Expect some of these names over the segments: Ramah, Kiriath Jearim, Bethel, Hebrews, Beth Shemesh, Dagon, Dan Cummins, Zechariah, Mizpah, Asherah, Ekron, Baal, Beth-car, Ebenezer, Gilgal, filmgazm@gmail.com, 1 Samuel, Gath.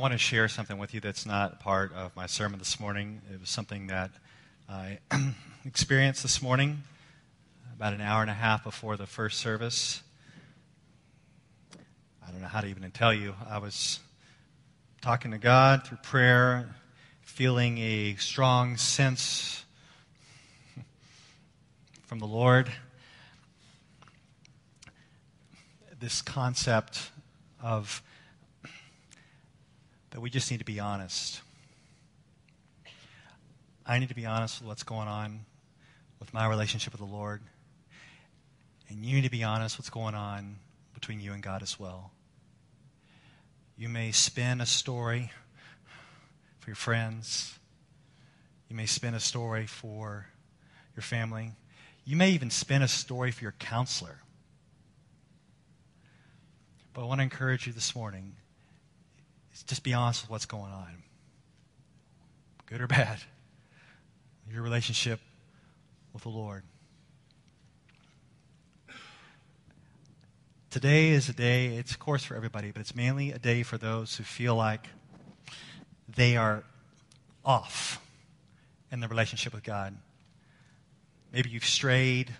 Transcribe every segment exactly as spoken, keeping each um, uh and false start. I want to share something with you that's not part of my sermon this morning. It was something that I experienced this morning, about an hour and a half before the first service. I don't know how to even tell you. I was talking to God through prayer, feeling a strong sense from the Lord. This concept of that we just need to be honest. I need to be honest with what's going on with my relationship with the Lord. And you need to be honest with what's going on between you and God as well. You may spin a story for your friends. You may spin a story for your family. You may even spin a story for your counselor. But I want to encourage you this morning is just be honest with what's going on, good or bad, your relationship with the Lord. Today is a day, it's of course for everybody, but it's mainly a day for those who feel like they are off in their relationship with God. Maybe you've strayed.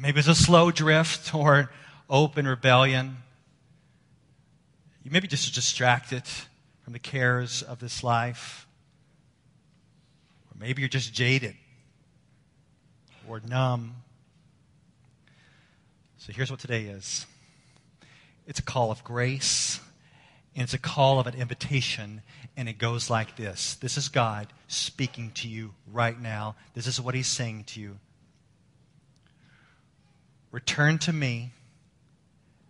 Maybe it's a slow drift or open rebellion. You maybe just distracted from the cares of this life. Or maybe you're just jaded or numb. So here's what today is. It's a call of grace, and it's a call of an invitation, and it goes like this. This is God speaking to you right now. This is what he's saying to you. Return to me,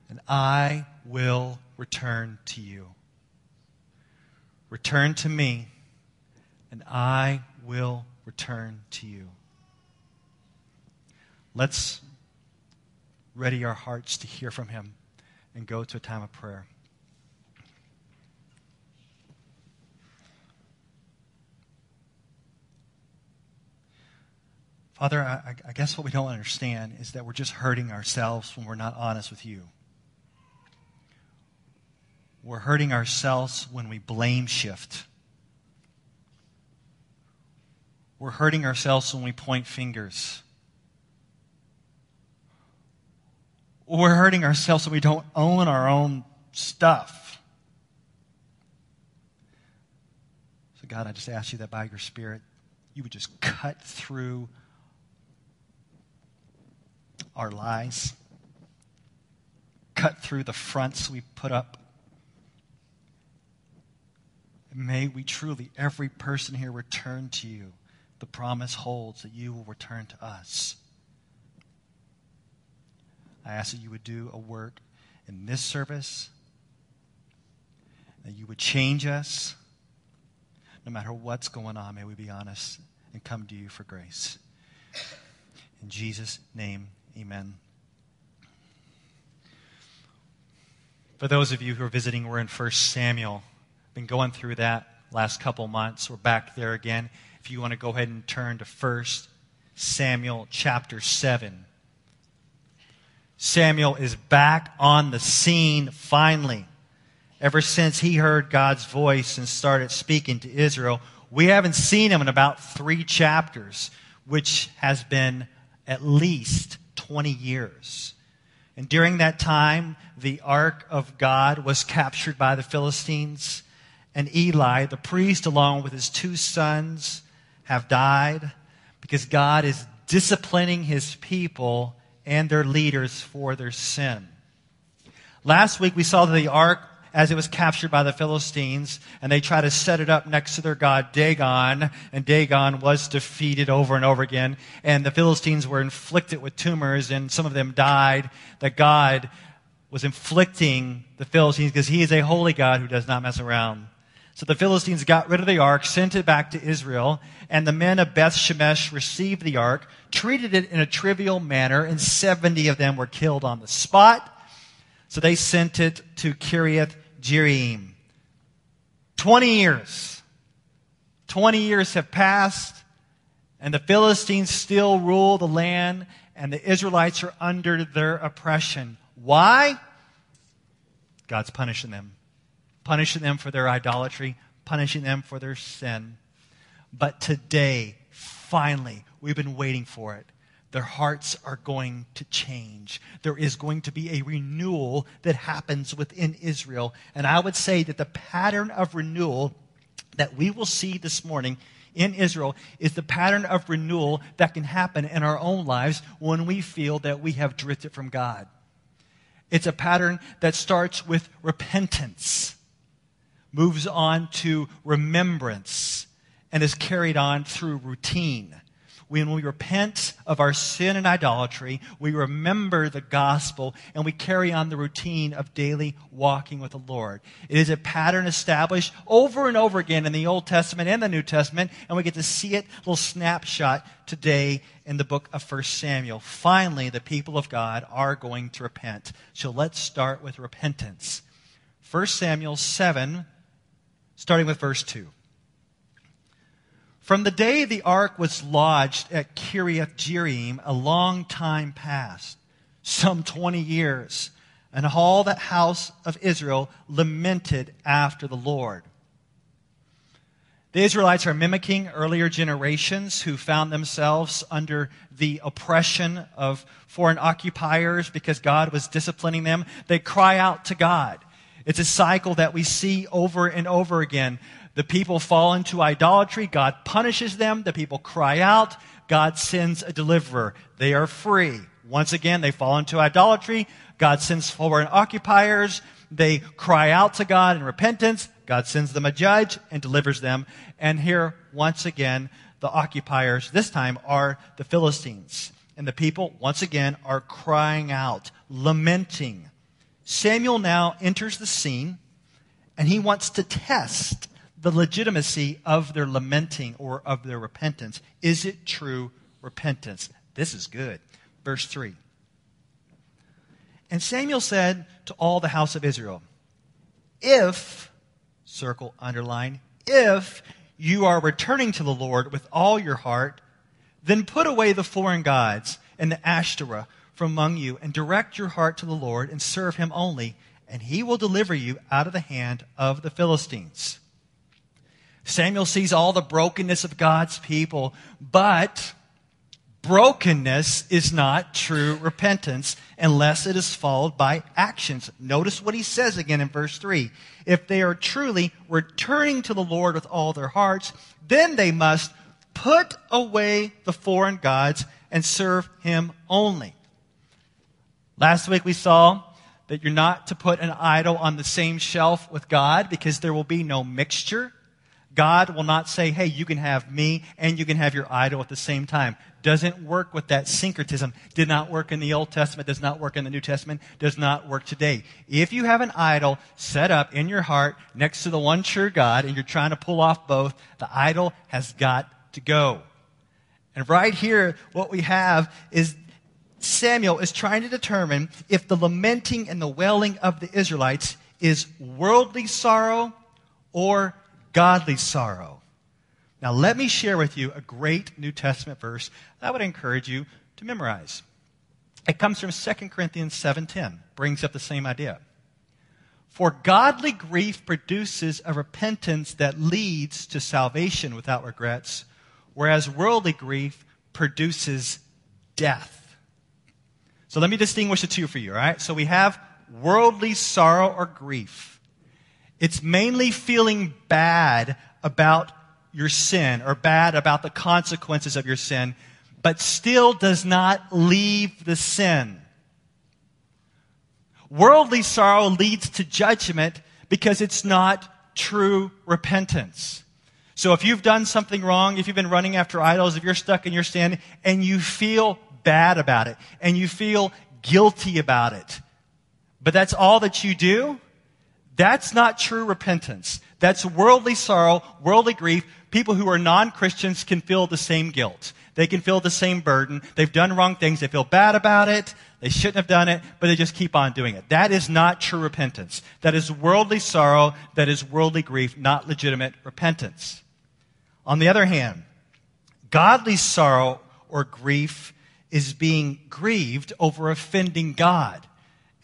and I will return to you. Return to me, and I will return to you. Let's ready our hearts to hear from him and go to a time of prayer. Father, I, I guess what we don't understand is that we're just hurting ourselves when we're not honest with you. We're hurting ourselves when we blame shift. We're hurting ourselves when we point fingers. We're hurting ourselves when we don't own our own stuff. So God, I just ask you that by your Spirit, you would just cut through our lies, cut through the fronts we put up. May we truly, every person here, return to you. The promise holds that you will return to us. I ask that you would do a work in this service, that you would change us. No matter what's going on, may we be honest and come to you for grace. In Jesus' name, amen. For those of you who are visiting, we're in First Samuel. Been going through that last couple months. We're back there again. If you want to go ahead and turn to First Samuel chapter seven. Samuel is back on the scene finally. Ever since he heard God's voice and started speaking to Israel, we haven't seen him in about three chapters, which has been at least twenty years. And during that time, the ark of God was captured by the Philistines, and Eli, the priest, along with his two sons, have died because God is disciplining his people and their leaders for their sin. Last week, we saw the ark as it was captured by the Philistines, and they tried to set it up next to their god Dagon, and Dagon was defeated over and over again, and the Philistines were inflicted with tumors, and some of them died, that God was inflicting the Philistines because he is a holy God who does not mess around. So the Philistines got rid of the ark, sent it back to Israel, and the men of Beth Shemesh received the ark, treated it in a trivial manner, and seventy of them were killed on the spot. So they sent it to Kiriath Jearim. Twenty years. Twenty years have passed, and the Philistines still rule the land, and the Israelites are under their oppression. Why? God's punishing them. punishing them for their idolatry, punishing them for their sin. But today, finally, we've been waiting for it. Their hearts are going to change. There is going to be a renewal that happens within Israel. And I would say that the pattern of renewal that we will see this morning in Israel is the pattern of renewal that can happen in our own lives when we feel that we have drifted from God. It's a pattern that starts with repentance, moves on to remembrance, and is carried on through routine. When we repent of our sin and idolatry, we remember the gospel, and we carry on the routine of daily walking with the Lord. It is a pattern established over and over again in the Old Testament and the New Testament, and we get to see it, a little snapshot today in the book of First Samuel. Finally, the people of God are going to repent. So let's start with repentance. First Samuel seven, starting with verse two. From the day the ark was lodged at Kiriath Jearim, a long time passed, some twenty years, and all the house of Israel lamented after the Lord. The Israelites are mimicking earlier generations who found themselves under the oppression of foreign occupiers because God was disciplining them. They cry out to God. It's a cycle that we see over and over again. The people fall into idolatry. God punishes them. The people cry out. God sends a deliverer. They are free. Once again, they fall into idolatry. God sends foreign occupiers. They cry out to God in repentance. God sends them a judge and delivers them. And here, once again, the occupiers, this time, are the Philistines. And the people, once again, are crying out, lamenting. Samuel now enters the scene, and he wants to test the legitimacy of their lamenting or of their repentance. Is it true repentance? This is good. Verse three. And Samuel said to all the house of Israel, if, circle, underline, if you are returning to the Lord with all your heart, then put away the foreign gods and the Asherah from among you and direct your heart to the Lord and serve him only, and he will deliver you out of the hand of the Philistines. Samuel sees all the brokenness of God's people, but brokenness is not true repentance unless it is followed by actions. Notice what he says again in verse three. If they are truly returning to the Lord with all their hearts, then they must put away the foreign gods and serve him only. Last week we saw that you're not to put an idol on the same shelf with God because there will be no mixture. God will not say, hey, you can have me and you can have your idol at the same time. Doesn't work with that syncretism. Did not work in the Old Testament, does not work in the New Testament, does not work today. If you have an idol set up in your heart next to the one true God and you're trying to pull off both, the idol has got to go. And right here, what we have is Samuel is trying to determine if the lamenting and the wailing of the Israelites is worldly sorrow or godly sorrow. Now, let me share with you a great New Testament verse that I would encourage you to memorize. It comes from Second Corinthians seven ten, brings up the same idea. For godly grief produces a repentance that leads to salvation without regrets, whereas worldly grief produces death. So let me distinguish the two for you, all right? So we have worldly sorrow or grief. It's mainly feeling bad about your sin or bad about the consequences of your sin, but still does not leave the sin. Worldly sorrow leads to judgment because it's not true repentance. So if you've done something wrong, if you've been running after idols, if you're stuck in your sin and you feel bad about it and you feel guilty about it, but that's all that you do, that's not true repentance. That's worldly sorrow, worldly grief. People who are non-Christians can feel the same guilt. They can feel the same burden. They've done wrong things. They feel bad about it. They shouldn't have done it, but they just keep on doing it. That is not true repentance. That is worldly sorrow. That is worldly grief, not legitimate repentance. On the other hand, godly sorrow or grief is being grieved over offending God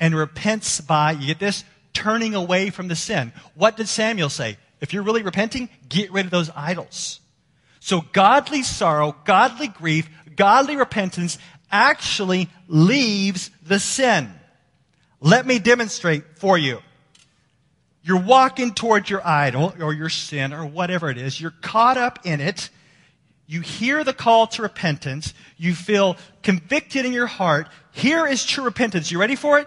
and repents by, you get this, turning away from the sin. What did Samuel say? If you're really repenting, get rid of those idols. So godly sorrow, godly grief, godly repentance actually leaves the sin. Let me demonstrate for you. You're walking towards your idol or your sin or whatever it is. You're caught up in it. You hear the call to repentance. You feel convicted in your heart. Here is true repentance. You ready for it?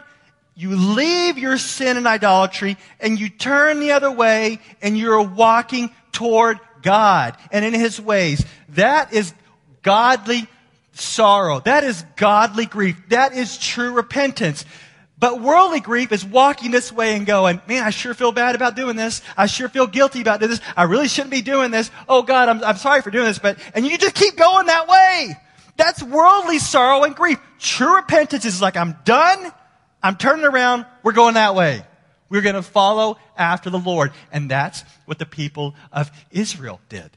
You leave your sin and idolatry, and you turn the other way, and you're walking toward God and in His ways. That is godly sorrow. That is godly grief. That is true repentance. But worldly grief is walking this way and going, man, I sure feel bad about doing this. I sure feel guilty about doing this. I really shouldn't be doing this. Oh, God, I'm, I'm sorry for doing this. But and you just keep going that way. That's worldly sorrow and grief. True repentance is like, I'm done. I'm turning around. We're going that way. We're going to follow after the Lord. And that's what the people of Israel did.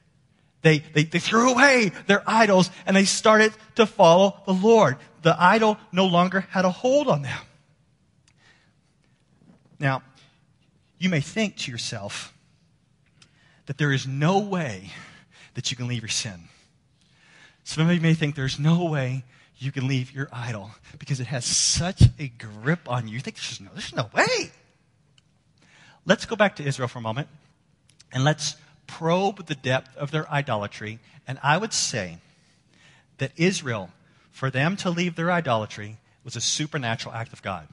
They, they, they threw away their idols, and they started to follow the Lord. The idol no longer had a hold on them. Now, you may think to yourself that there is no way that you can leave your sin. Some of you may think there's no way you can leave your idol because it has such a grip on you. You think there's no, there's no way. Let's go back to Israel for a moment, and let's probe the depth of their idolatry. And I would say that Israel, for them to leave their idolatry, was a supernatural act of God.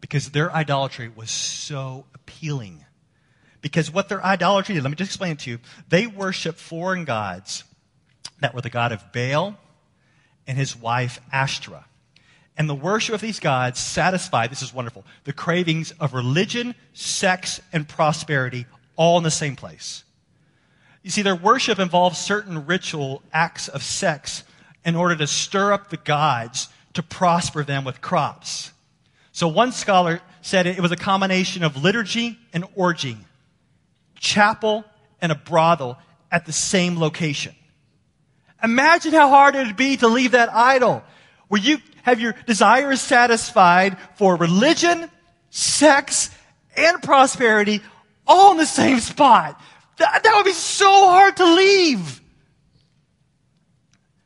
Because their idolatry was so appealing. Because what their idolatry did, let me just explain it to you. They worshiped foreign gods that were the god of Baal and his wife Asherah. And the worship of these gods satisfied, this is wonderful, the cravings of religion, sex, and prosperity all in the same place. You see, their worship involved certain ritual acts of sex in order to stir up the gods to prosper them with crops. So one scholar said it was a combination of liturgy and orgy, chapel and a brothel at the same location. Imagine how hard it would be to leave that idol where you have your desires satisfied for religion, sex, and prosperity all in the same spot. That, that would be so hard to leave.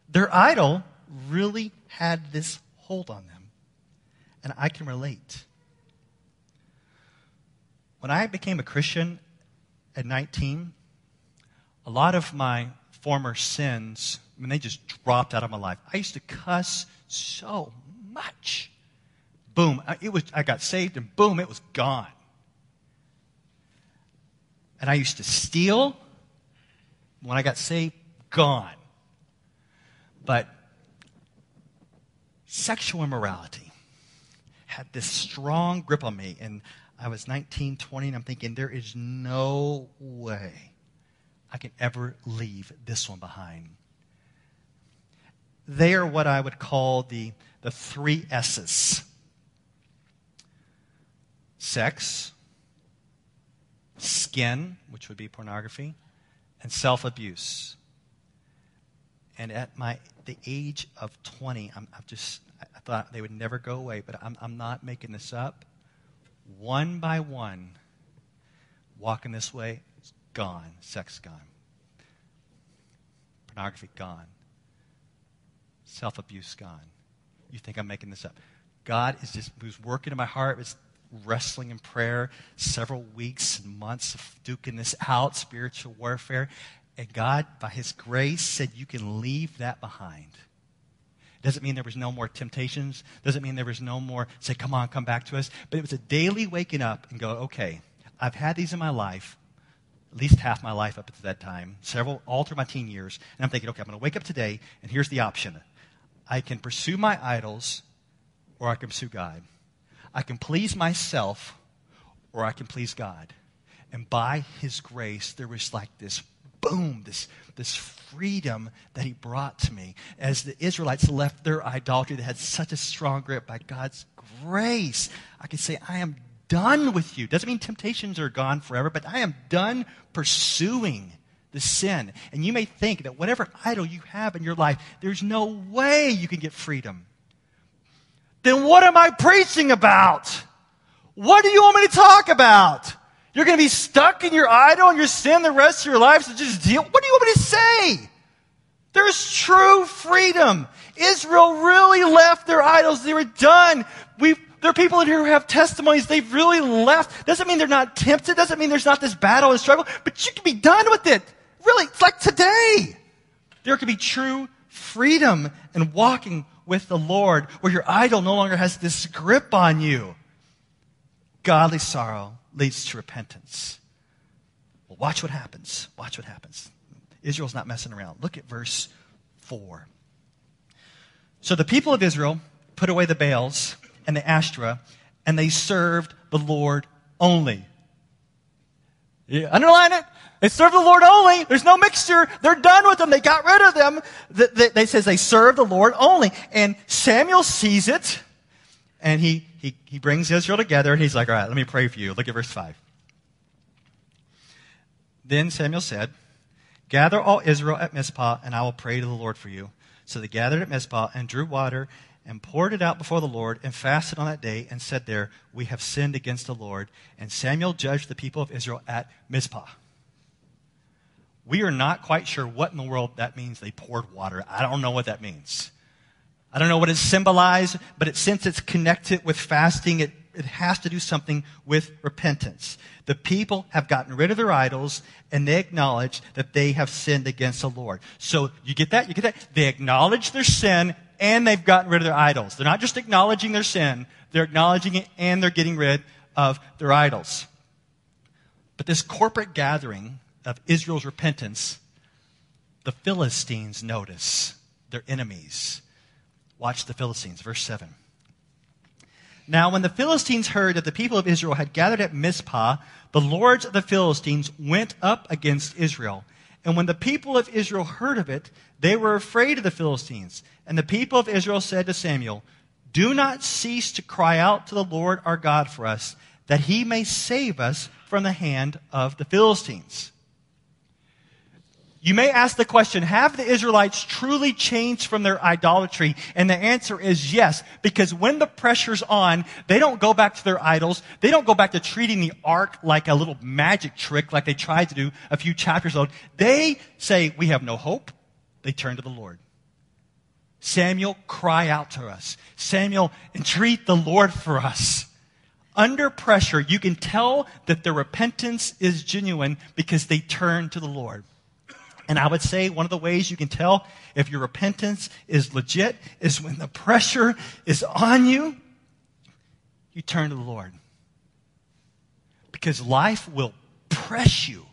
Their idol really had this hold on them. And I can relate. When I became a Christian at nineteen, a lot of my former sins, I mean, they just dropped out of my life. I used to cuss so much. Boom, it was, I got saved, and boom, it was gone. And I used to steal. When I got saved, gone. But sexual immorality had this strong grip on me, and I was nineteen, twenty, and I'm thinking, there is no way I can ever leave this one behind. They are what I would call the, the three S's. Sex, skin, which would be pornography, and self-abuse. And at my the age of twenty, I'm, I'm just... I thought they would never go away, but I'm, I'm not making this up. One by one, walking this way, it's gone. Sex gone. Pornography gone. Self-abuse gone. You think I'm making this up. God is just was working in my heart. It was wrestling in prayer, several weeks and months of duking this out, spiritual warfare. And God, by His grace, said you can leave that behind. Doesn't mean there was no more temptations. Doesn't mean there was no more, say, come on, come back to us. But it was a daily waking up and go, okay, I've had these in my life, at least half my life up to that time, several, all through my teen years. And I'm thinking, okay, I'm going to wake up today, and here's the option. I can pursue my idols, or I can pursue God. I can please myself, or I can please God. And by His grace, there was like this boom, this, this freedom that He brought to me. As the Israelites left their idolatry that had such a strong grip, by God's grace, I could say, I am done with you. Doesn't mean temptations are gone forever, but I am done pursuing the sin. And you may think that whatever idol you have in your life, there's no way you can get freedom. Then what am I preaching about? What do you want me to talk about? You're going to be stuck in your idol and your sin the rest of your life, so just deal. What do you want me to say? There's true freedom. Israel really left their idols. They were done. We've, there are people in here who have testimonies. They've really left. Doesn't mean they're not tempted. Doesn't mean there's not this battle and struggle. But you can be done with it. Really, it's like today. There can be true freedom in walking with the Lord where your idol no longer has this grip on you. Godly sorrow leads to repentance. Well, watch what happens. Watch what happens. Israel's not messing around. Look at verse four. So the people of Israel put away the Baals and the Asherah, and they served the Lord only. Yeah, underline it. They served the Lord only. There's no mixture. They're done with them. They got rid of them. They, they, they says they served the Lord only. And Samuel sees it, and he, he, he brings Israel together, and he's like, all right, let me pray for you. Look at verse five. Then Samuel said, gather all Israel at Mizpah, and I will pray to the Lord for you. So they gathered at Mizpah and drew water and poured it out before the Lord and fasted on that day and said there, we have sinned against the Lord. And Samuel judged the people of Israel at Mizpah. We are not quite sure what in the world that means they poured water. I don't know what that means. I don't know what it symbolized, but it, since it's connected with fasting, it, it has to do something with repentance. The people have gotten rid of their idols, and they acknowledge that they have sinned against the Lord. So you get that? You get that? They acknowledge their sin, and they've gotten rid of their idols. They're not just acknowledging their sin. They're acknowledging it, and they're getting rid of their idols. But this corporate gathering of Israel's repentance, the Philistines notice, their enemies. Watch the Philistines, verse seven. Now, when the Philistines heard that the people of Israel had gathered at Mizpah, the lords of the Philistines went up against Israel. And when the people of Israel heard of it, they were afraid of the Philistines. And the people of Israel said to Samuel, do not cease to cry out to the Lord our God for us, that he may save us from the hand of the Philistines. You may ask the question, have the Israelites truly changed from their idolatry? And the answer is yes, because when the pressure's on, they don't go back to their idols. They don't go back to treating the ark like a little magic trick like they tried to do a few chapters ago. They say, we have no hope. They turn to the Lord. Samuel, cry out to us. Samuel, entreat the Lord for us. Under pressure, you can tell that their repentance is genuine because they turn to the Lord. And I would say one of the ways you can tell if your repentance is legit is when the pressure is on you, you turn to the Lord. Because life will press you.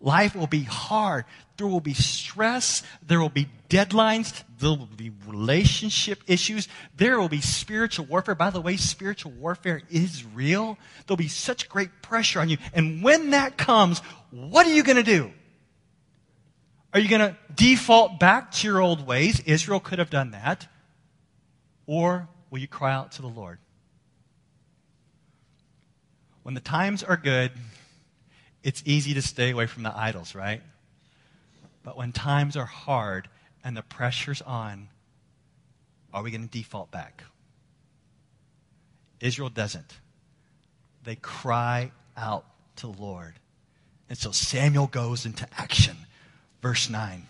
Life will be hard. There will be stress. There will be deadlines. There will be relationship issues. There will be spiritual warfare. By the way, spiritual warfare is real. There'll be such great pressure on you. And when that comes, what are you going to do? Are you going to default back to your old ways? Israel could have done that. Or will you cry out to the Lord? When the times are good, it's easy to stay away from the idols, right? But when times are hard and the pressure's on, are we going to default back? Israel doesn't. They cry out to the Lord. And so Samuel goes into action. Verse nine.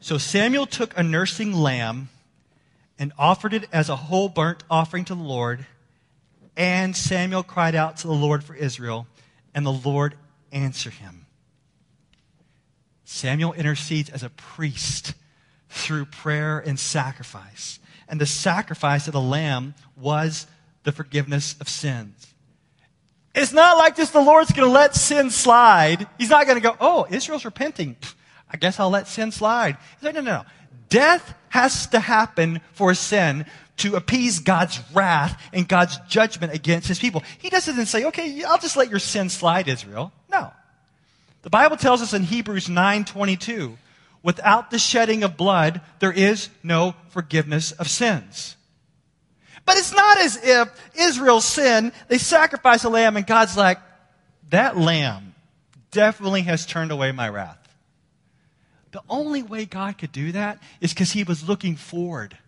So Samuel took a nursing lamb and offered it as a whole burnt offering to the Lord. And Samuel cried out to the Lord for Israel, and the Lord answered him. Samuel intercedes as a priest through prayer and sacrifice. And the sacrifice of the lamb was the forgiveness of sins. It's not like just the Lord's going to let sin slide. He's not going to go, oh, Israel's repenting. Pfft, I guess I'll let sin slide. He's like, no, no, no. Death has to happen for sin to appease God's wrath and God's judgment against his people. He doesn't say, okay, I'll just let your sin slide, Israel. No. The Bible tells us in Hebrews nine twenty-two, without the shedding of blood, there is no forgiveness of sins. But it's not as if Israel sinned, they sacrificed a lamb, and God's like, that lamb definitely has turned away my wrath. The only way God could do that is because he was looking forward.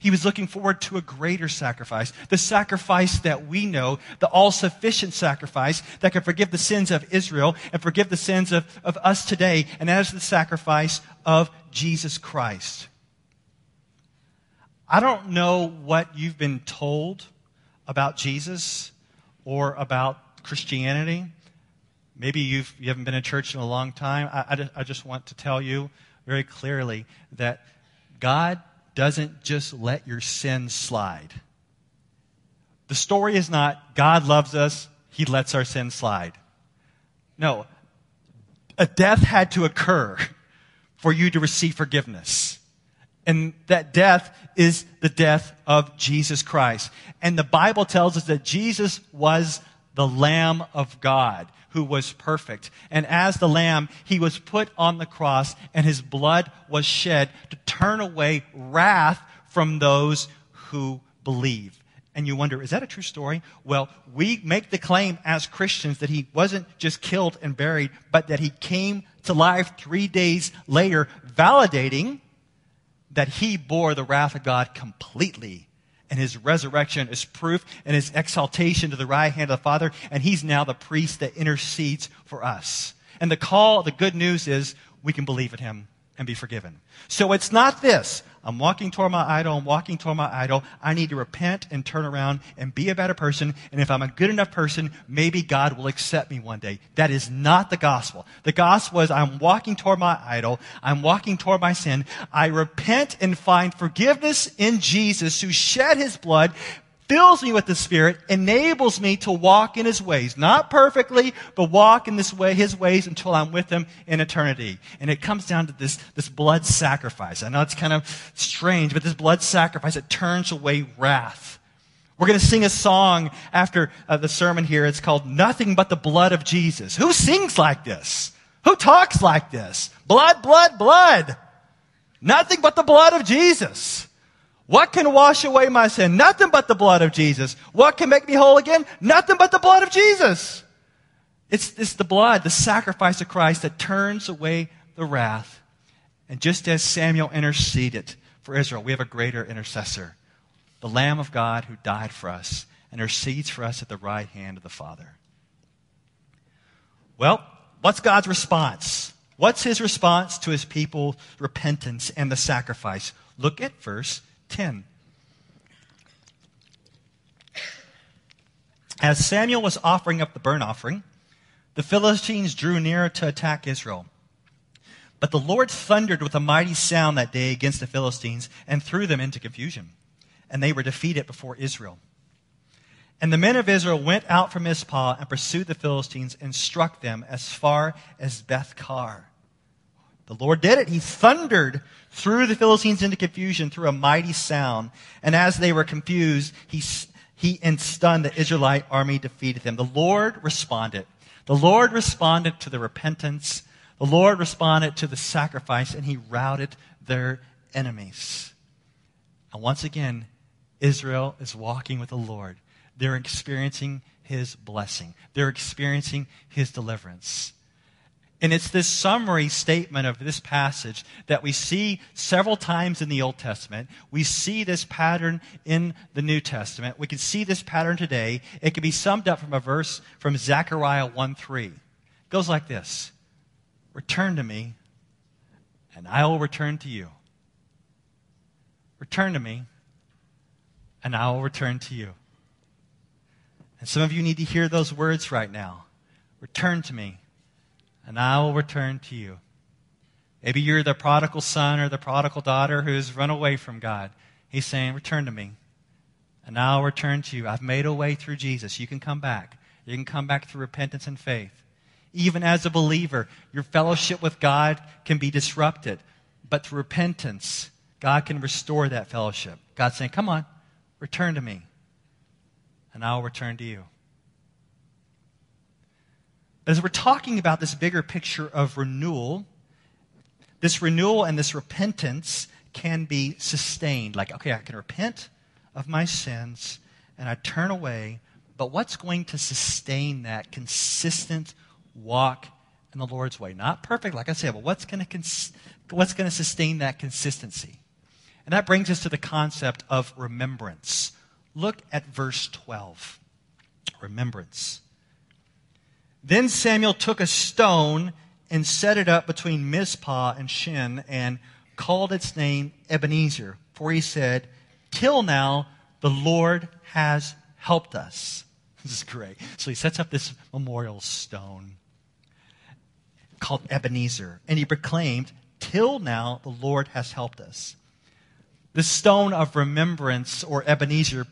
He was looking forward to a greater sacrifice, the sacrifice that we know, the all-sufficient sacrifice that can forgive the sins of Israel and forgive the sins of, of us today, and that is the sacrifice of Jesus Christ. I don't know what you've been told about Jesus or about Christianity. Maybe you've, you haven't been in church in a long time. I, I, just, I just want to tell you very clearly that God doesn't just let your sin slide. The story is not God loves us, he lets our sin slide. No, a death had to occur for you to receive forgiveness. And that death is the death of Jesus Christ. And the Bible tells us that Jesus was the Lamb of God who was perfect. And as the Lamb, he was put on the cross and his blood was shed to turn away wrath from those who believe. And you wonder, is that a true story? Well, we make the claim as Christians that he wasn't just killed and buried, but that he came to life three days later, validating that he bore the wrath of God completely. And his resurrection is proof, and his exaltation to the right hand of the Father. And he's now the priest that intercedes for us. And the call, the good news is we can believe in him and be forgiven. So it's not this. I'm walking toward my idol. I'm walking toward my idol. I need to repent and turn around and be a better person. And if I'm a good enough person, maybe God will accept me one day. That is not the gospel. The gospel is I'm walking toward my idol. I'm walking toward my sin. I repent and find forgiveness in Jesus who shed his blood, fills me with the Spirit, enables me to walk in his ways. Not perfectly, but walk in this way, his ways until I'm with him in eternity. And it comes down to this, this blood sacrifice. I know it's kind of strange, but this blood sacrifice, it turns away wrath. We're going to sing a song after uh, the sermon here. It's called Nothing But the Blood of Jesus. Who sings like this? Who talks like this? Blood, blood, blood. Nothing but the blood of Jesus. What can wash away my sin? Nothing but the blood of Jesus. What can make me whole again? Nothing but the blood of Jesus. It's, it's the blood, the sacrifice of Christ that turns away the wrath. And just as Samuel interceded for Israel, we have a greater intercessor, the Lamb of God who died for us and intercedes for us at the right hand of the Father. Well, what's God's response? What's his response to his people's repentance and the sacrifice? Look at verse ten. As Samuel was offering up the burnt offering, the Philistines drew near to attack Israel. But the Lord thundered with a mighty sound that day against the Philistines and threw them into confusion, and they were defeated before Israel. And the men of Israel went out from Mizpah and pursued the Philistines and struck them as far as Beth-car. The Lord did it. He thundered through the Philistines into confusion through a mighty sound. And as they were confused, he, he and stunned the Israelite army defeated them. The Lord responded. The Lord responded to the repentance. The Lord responded to the sacrifice, and he routed their enemies. And once again, Israel is walking with the Lord. They're experiencing his blessing. They're experiencing his deliverance. And it's this summary statement of this passage that we see several times in the Old Testament. We see this pattern in the New Testament. We can see this pattern today. It can be summed up from a verse from Zechariah one three. It goes like this. Return to me, and I will return to you. Return to me, and I will return to you. And some of you need to hear those words right now. Return to me, and I will return to you. Maybe you're the prodigal son or the prodigal daughter who's run away from God. He's saying, return to me, and I'll return to you. I've made a way through Jesus. You can come back. You can come back through repentance and faith. Even as a believer, your fellowship with God can be disrupted. But through repentance, God can restore that fellowship. God's saying, come on, return to me, and I'll return to you. As we're talking about this bigger picture of renewal, this renewal and this repentance can be sustained. Like, okay, I can repent of my sins and I turn away, but what's going to sustain that consistent walk in the Lord's way? Not perfect, like I said, but what's going to cons- what's going to sustain that consistency? And that brings us to the concept of remembrance. Look at verse twelve. Remembrance. Then Samuel took a stone and set it up between Mizpah and Shin and called its name Ebenezer. For he said, till now the Lord has helped us. This is great. So he sets up this memorial stone called Ebenezer. And he proclaimed, till now the Lord has helped us. The stone of remembrance, or Ebenezer,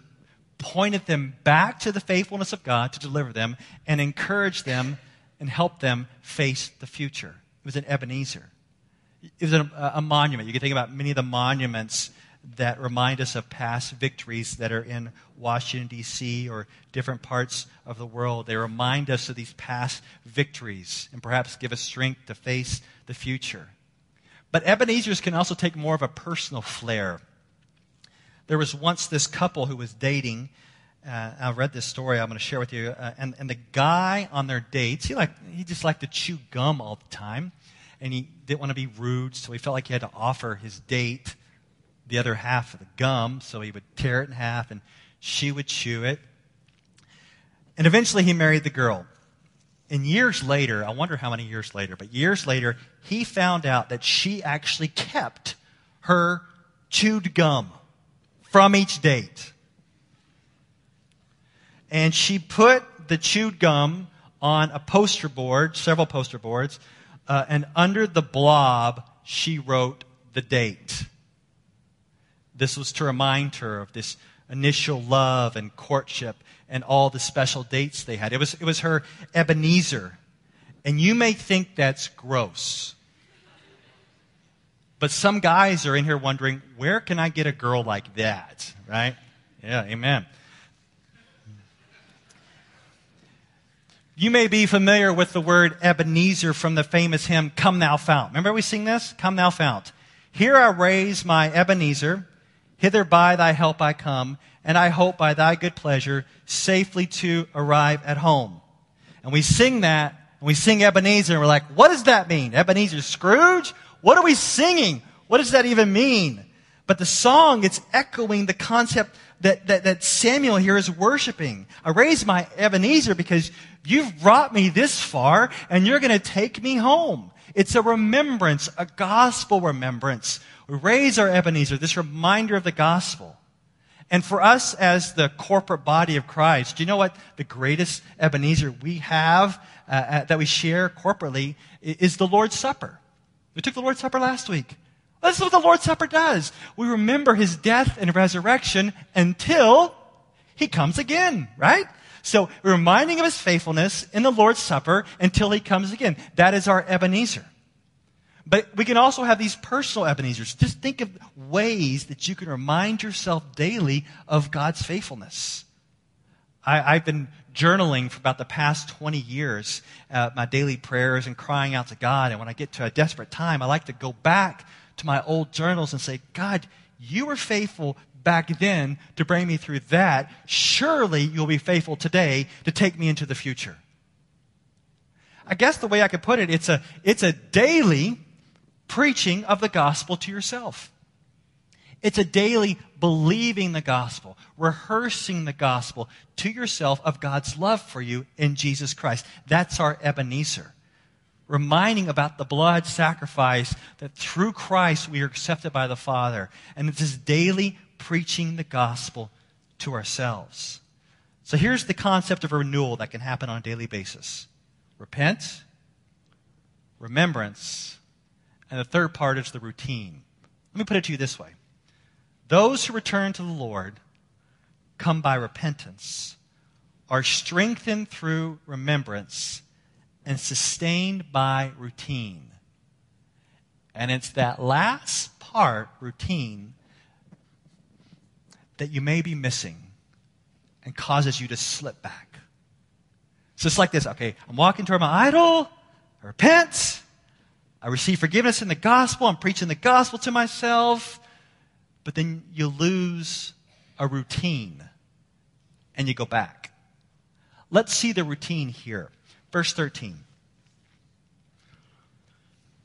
pointed them back to the faithfulness of God to deliver them and encourage them and help them face the future. It was an Ebenezer. It was a, a monument. You can think about many of the monuments that remind us of past victories that are in Washington, D C or different parts of the world. They remind us of these past victories and perhaps give us strength to face the future. But Ebenezers can also take more of a personal flair. There was once this couple who was dating. Uh, I read this story I'm going to share with you. Uh, and, and the guy on their dates, he like he just liked to chew gum all the time. And he didn't want to be rude, so he felt like he had to offer his date the other half of the gum. So he would tear it in half, and she would chew it. And eventually he married the girl. And years later, I wonder how many years later, but years later, he found out that she actually kept her chewed gum from each date. And she put the chewed gum on a poster board, several poster boards, uh, and under the blob, she wrote the date. This was to remind her of this initial love and courtship and all the special dates they had. It was, it was her Ebenezer. And you may think that's gross. But some guys are in here wondering, where can I get a girl like that, right? Yeah, amen. You may be familiar with the word Ebenezer from the famous hymn, Come Thou Fount. Remember we sing this? Come Thou Fount. Here I raise my Ebenezer, hither by thy help I come, and I hope by thy good pleasure safely to arrive at home. And we sing that, and we sing Ebenezer, and we're like, what does that mean? Ebenezer Scrooge? What are we singing? What does that even mean? But the song, it's echoing the concept that, that, that Samuel here is worshiping. I raise my Ebenezer because you've brought me this far, and you're going to take me home. It's a remembrance, a gospel remembrance. We raise our Ebenezer, this reminder of the gospel. And for us as the corporate body of Christ, do you know what the greatest Ebenezer we have uh, that we share corporately is the Lord's Supper. We took the Lord's Supper last week. This is what the Lord's Supper does. We remember his death and resurrection until he comes again, right? So we're reminding of his faithfulness in the Lord's Supper until he comes again. That is our Ebenezer. But we can also have these personal Ebenezers. Just think of ways that you can remind yourself daily of God's faithfulness. I, I've been journaling for about the past twenty years, uh, my daily prayers and crying out to God. And when I get to a desperate time, I like to go back to my old journals and say, God, you were faithful back then to bring me through that. Surely you'll be faithful today to take me into the future. I guess the way I could put it, it's a, it's a daily preaching of the gospel to yourself. It's a daily believing the gospel, rehearsing the gospel to yourself of God's love for you in Jesus Christ. That's our Ebenezer. Reminding about the blood sacrifice that through Christ we are accepted by the Father. And it's this daily preaching the gospel to ourselves. So here's the concept of renewal that can happen on a daily basis. Repent, remembrance, and the third part is the routine. Let me put it to you this way. Those who return to the Lord come by repentance, are strengthened through remembrance, and sustained by routine. And it's that last part, routine, that you may be missing and causes you to slip back. So it's like this, okay, I'm walking toward my idol, I repent, I receive forgiveness in the gospel, I'm preaching the gospel to myself, but then you lose a routine and you go back. Let's see the routine here. Verse thirteen.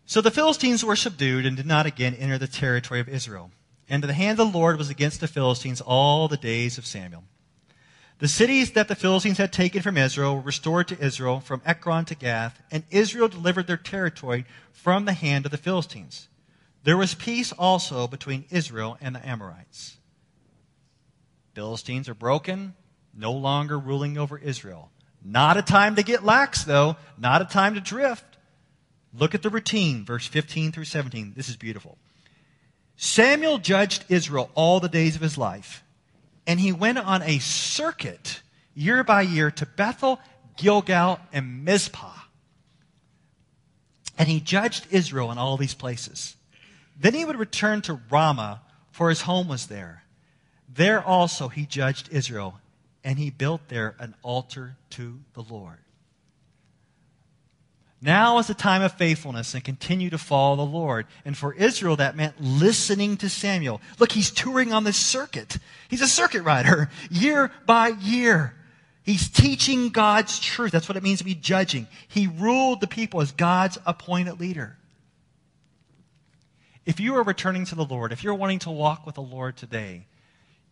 So the Philistines were subdued and did not again enter the territory of Israel. And the hand of the Lord was against the Philistines all the days of Samuel. The cities that the Philistines had taken from Israel were restored to Israel from Ekron to Gath, and Israel delivered their territory from the hand of the Philistines. There was peace also between Israel and the Amorites. Philistines are broken, no longer ruling over Israel. Not a time to get lax, though. Not a time to drift. Look at the routine, verse fifteen through seventeen. This is beautiful. Samuel judged Israel all the days of his life, and he went on a circuit year by year to Bethel, Gilgal, and Mizpah. And he judged Israel in all these places. Then he would return to Ramah, for his home was there. There also he judged Israel, and he built there an altar to the Lord. Now is the time of faithfulness and continue to follow the Lord. And for Israel, that meant listening to Samuel. Look, he's touring on this circuit. He's a circuit rider, year by year. He's teaching God's truth. That's what it means to be judging. He ruled the people as God's appointed leader. If you are returning to the Lord, if you're wanting to walk with the Lord today,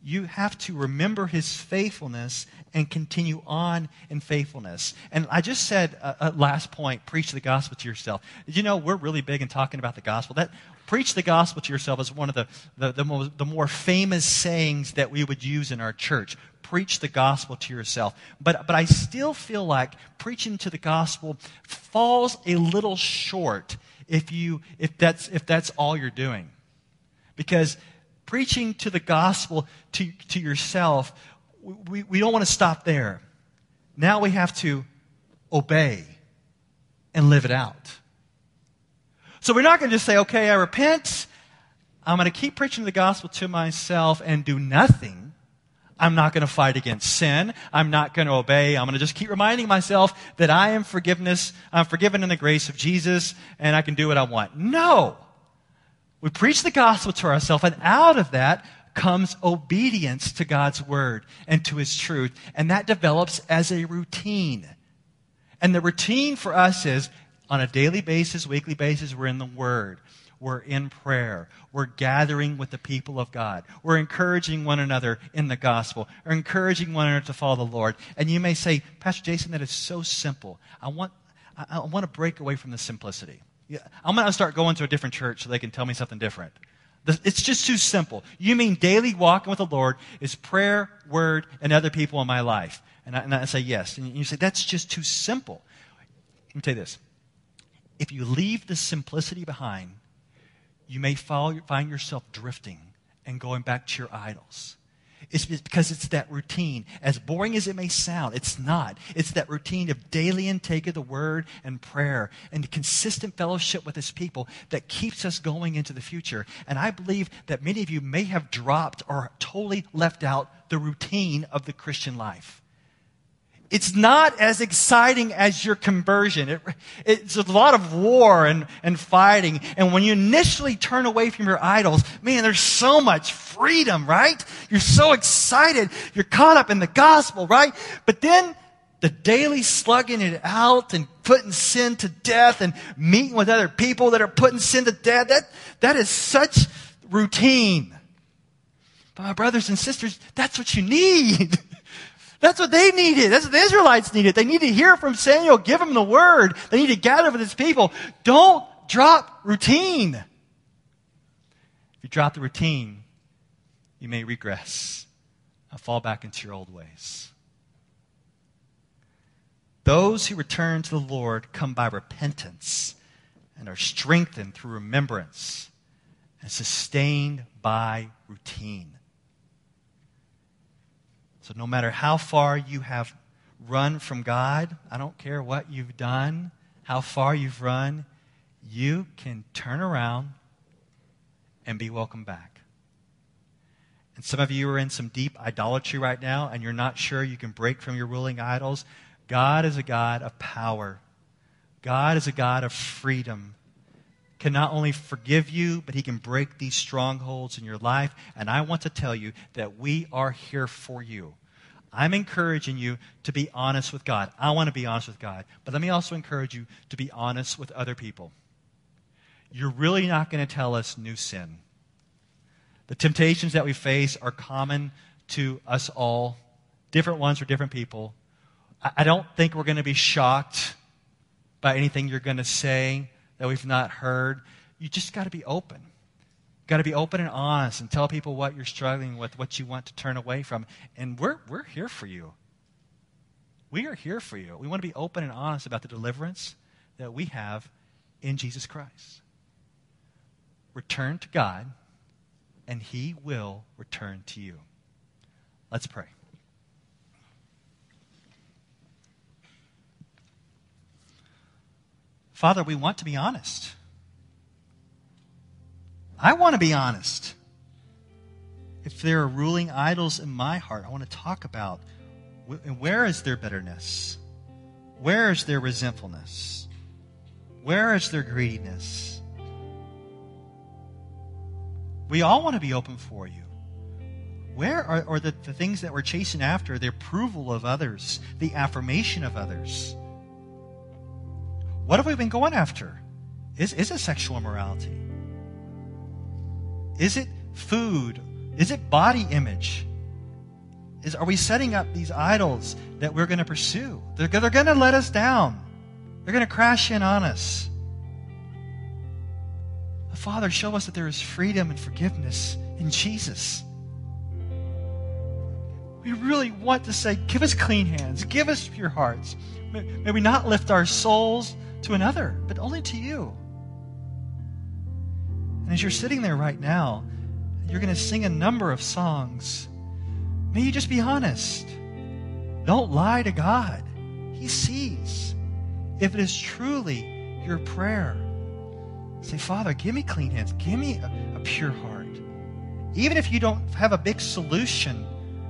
you have to remember his faithfulness and continue on in faithfulness. And I just said uh, a last point, preach the gospel to yourself. You know, we're really big in talking about the gospel. That preach the gospel to yourself is one of the, the, the, most, the more famous sayings that we would use in our church. Preach the gospel to yourself. But, but I still feel like preaching to the gospel falls a little short if, you, if, that's, if that's all you're doing. Because preaching to the gospel to, to yourself, we, we don't want to stop there. Now we have to obey and live it out. So we're not going to just say, okay, I repent. I'm going to keep preaching the gospel to myself and do nothing. I'm not going to fight against sin. I'm not going to obey. I'm going to just keep reminding myself that I am forgiveness. I'm forgiven in the grace of Jesus, and I can do what I want. No. We preach the gospel to ourselves, and out of that comes obedience to God's word and to his truth, and that develops as a routine. And the routine for us is, on a daily basis, weekly basis, we're in the word, we're in prayer, we're gathering with the people of God, we're encouraging one another in the gospel, we're encouraging one another to follow the Lord. And you may say, Pastor Jason, that is so simple. I want, I, I want to break away from the simplicity. I'm going to start going to a different church so they can tell me something different. It's just too simple. You mean daily walking with the Lord is prayer, word, and other people in my life? And I, and I say yes. And you say, that's just too simple. Let me tell you this. If you leave the simplicity behind, you may follow, find yourself drifting and going back to your idols. It's because it's that routine. As boring as it may sound, it's not. It's that routine of daily intake of the word and prayer and consistent fellowship with his people that keeps us going into the future. And I believe that many of you may have dropped or totally left out the routine of the Christian life. It's not as exciting as your conversion. It, it's a lot of war and, and fighting. And when you initially turn away from your idols, man, there's so much freedom, right? You're so excited. You're caught up in the gospel, right? But then the daily slugging it out and putting sin to death and meeting with other people that are putting sin to death, that, that is such routine. But my brothers and sisters, that's what you need. That's what they needed. That's what the Israelites needed. They need to hear from Samuel. Give them the word. They need to gather with his people. Don't drop routine. If you drop the routine, you may regress and fall back into your old ways. Those who return to the Lord come by repentance and are strengthened through remembrance and sustained by routine. So no matter how far you have run from God, I don't care what you've done, how far you've run, you can turn around and be welcomed back. And some of you are in some deep idolatry right now, and you're not sure you can break from your ruling idols. God is a God of power. God is a God of freedom. Can not only forgive you, but he can break these strongholds in your life. And I want to tell you that we are here for you. I'm encouraging you to be honest with God. I want to be honest with God. But let me also encourage you to be honest with other people. You're really not going to tell us new sin. The temptations that we face are common to us all, different ones for different people. I don't think we're going to be shocked by anything you're going to say that we've not heard. You just got to be open. You've got to be open and honest and tell people what you're struggling with, what you want to turn away from. And we're we're here for you. We are here for you. We want to be open and honest about the deliverance that we have in Jesus Christ. Return to God, and He will return to you. Let's pray. Father, we want to be honest. I want to be honest. If there are ruling idols in my heart, I want to talk about where is their bitterness? Where is their resentfulness? Where is their greediness? We all want to be open for you. Where are, are the, the things that we're chasing after, the approval of others, the affirmation of others? What have we been going after? Is, is it sexual immorality? Is it food? Is it body image? Is, are we setting up these idols that we're going to pursue? They're, they're going to let us down. They're going to crash in on us. Father, show us that there is freedom and forgiveness in Jesus. We really want to say, give us clean hands. Give us pure hearts. May, may we not lift our souls to another, but only to you. And as you're sitting there right now, you're going to sing a number of songs. May you just be honest. Don't lie to God. He sees. If it is truly your prayer, say, Father, give me clean hands. Give me a, a pure heart. Even if you don't have a big solution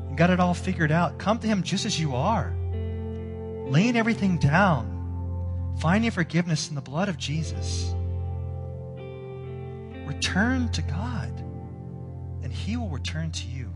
and got it all figured out, come to Him just as you are. Laying everything down. Find your forgiveness in the blood of Jesus. Return to God, and He will return to you.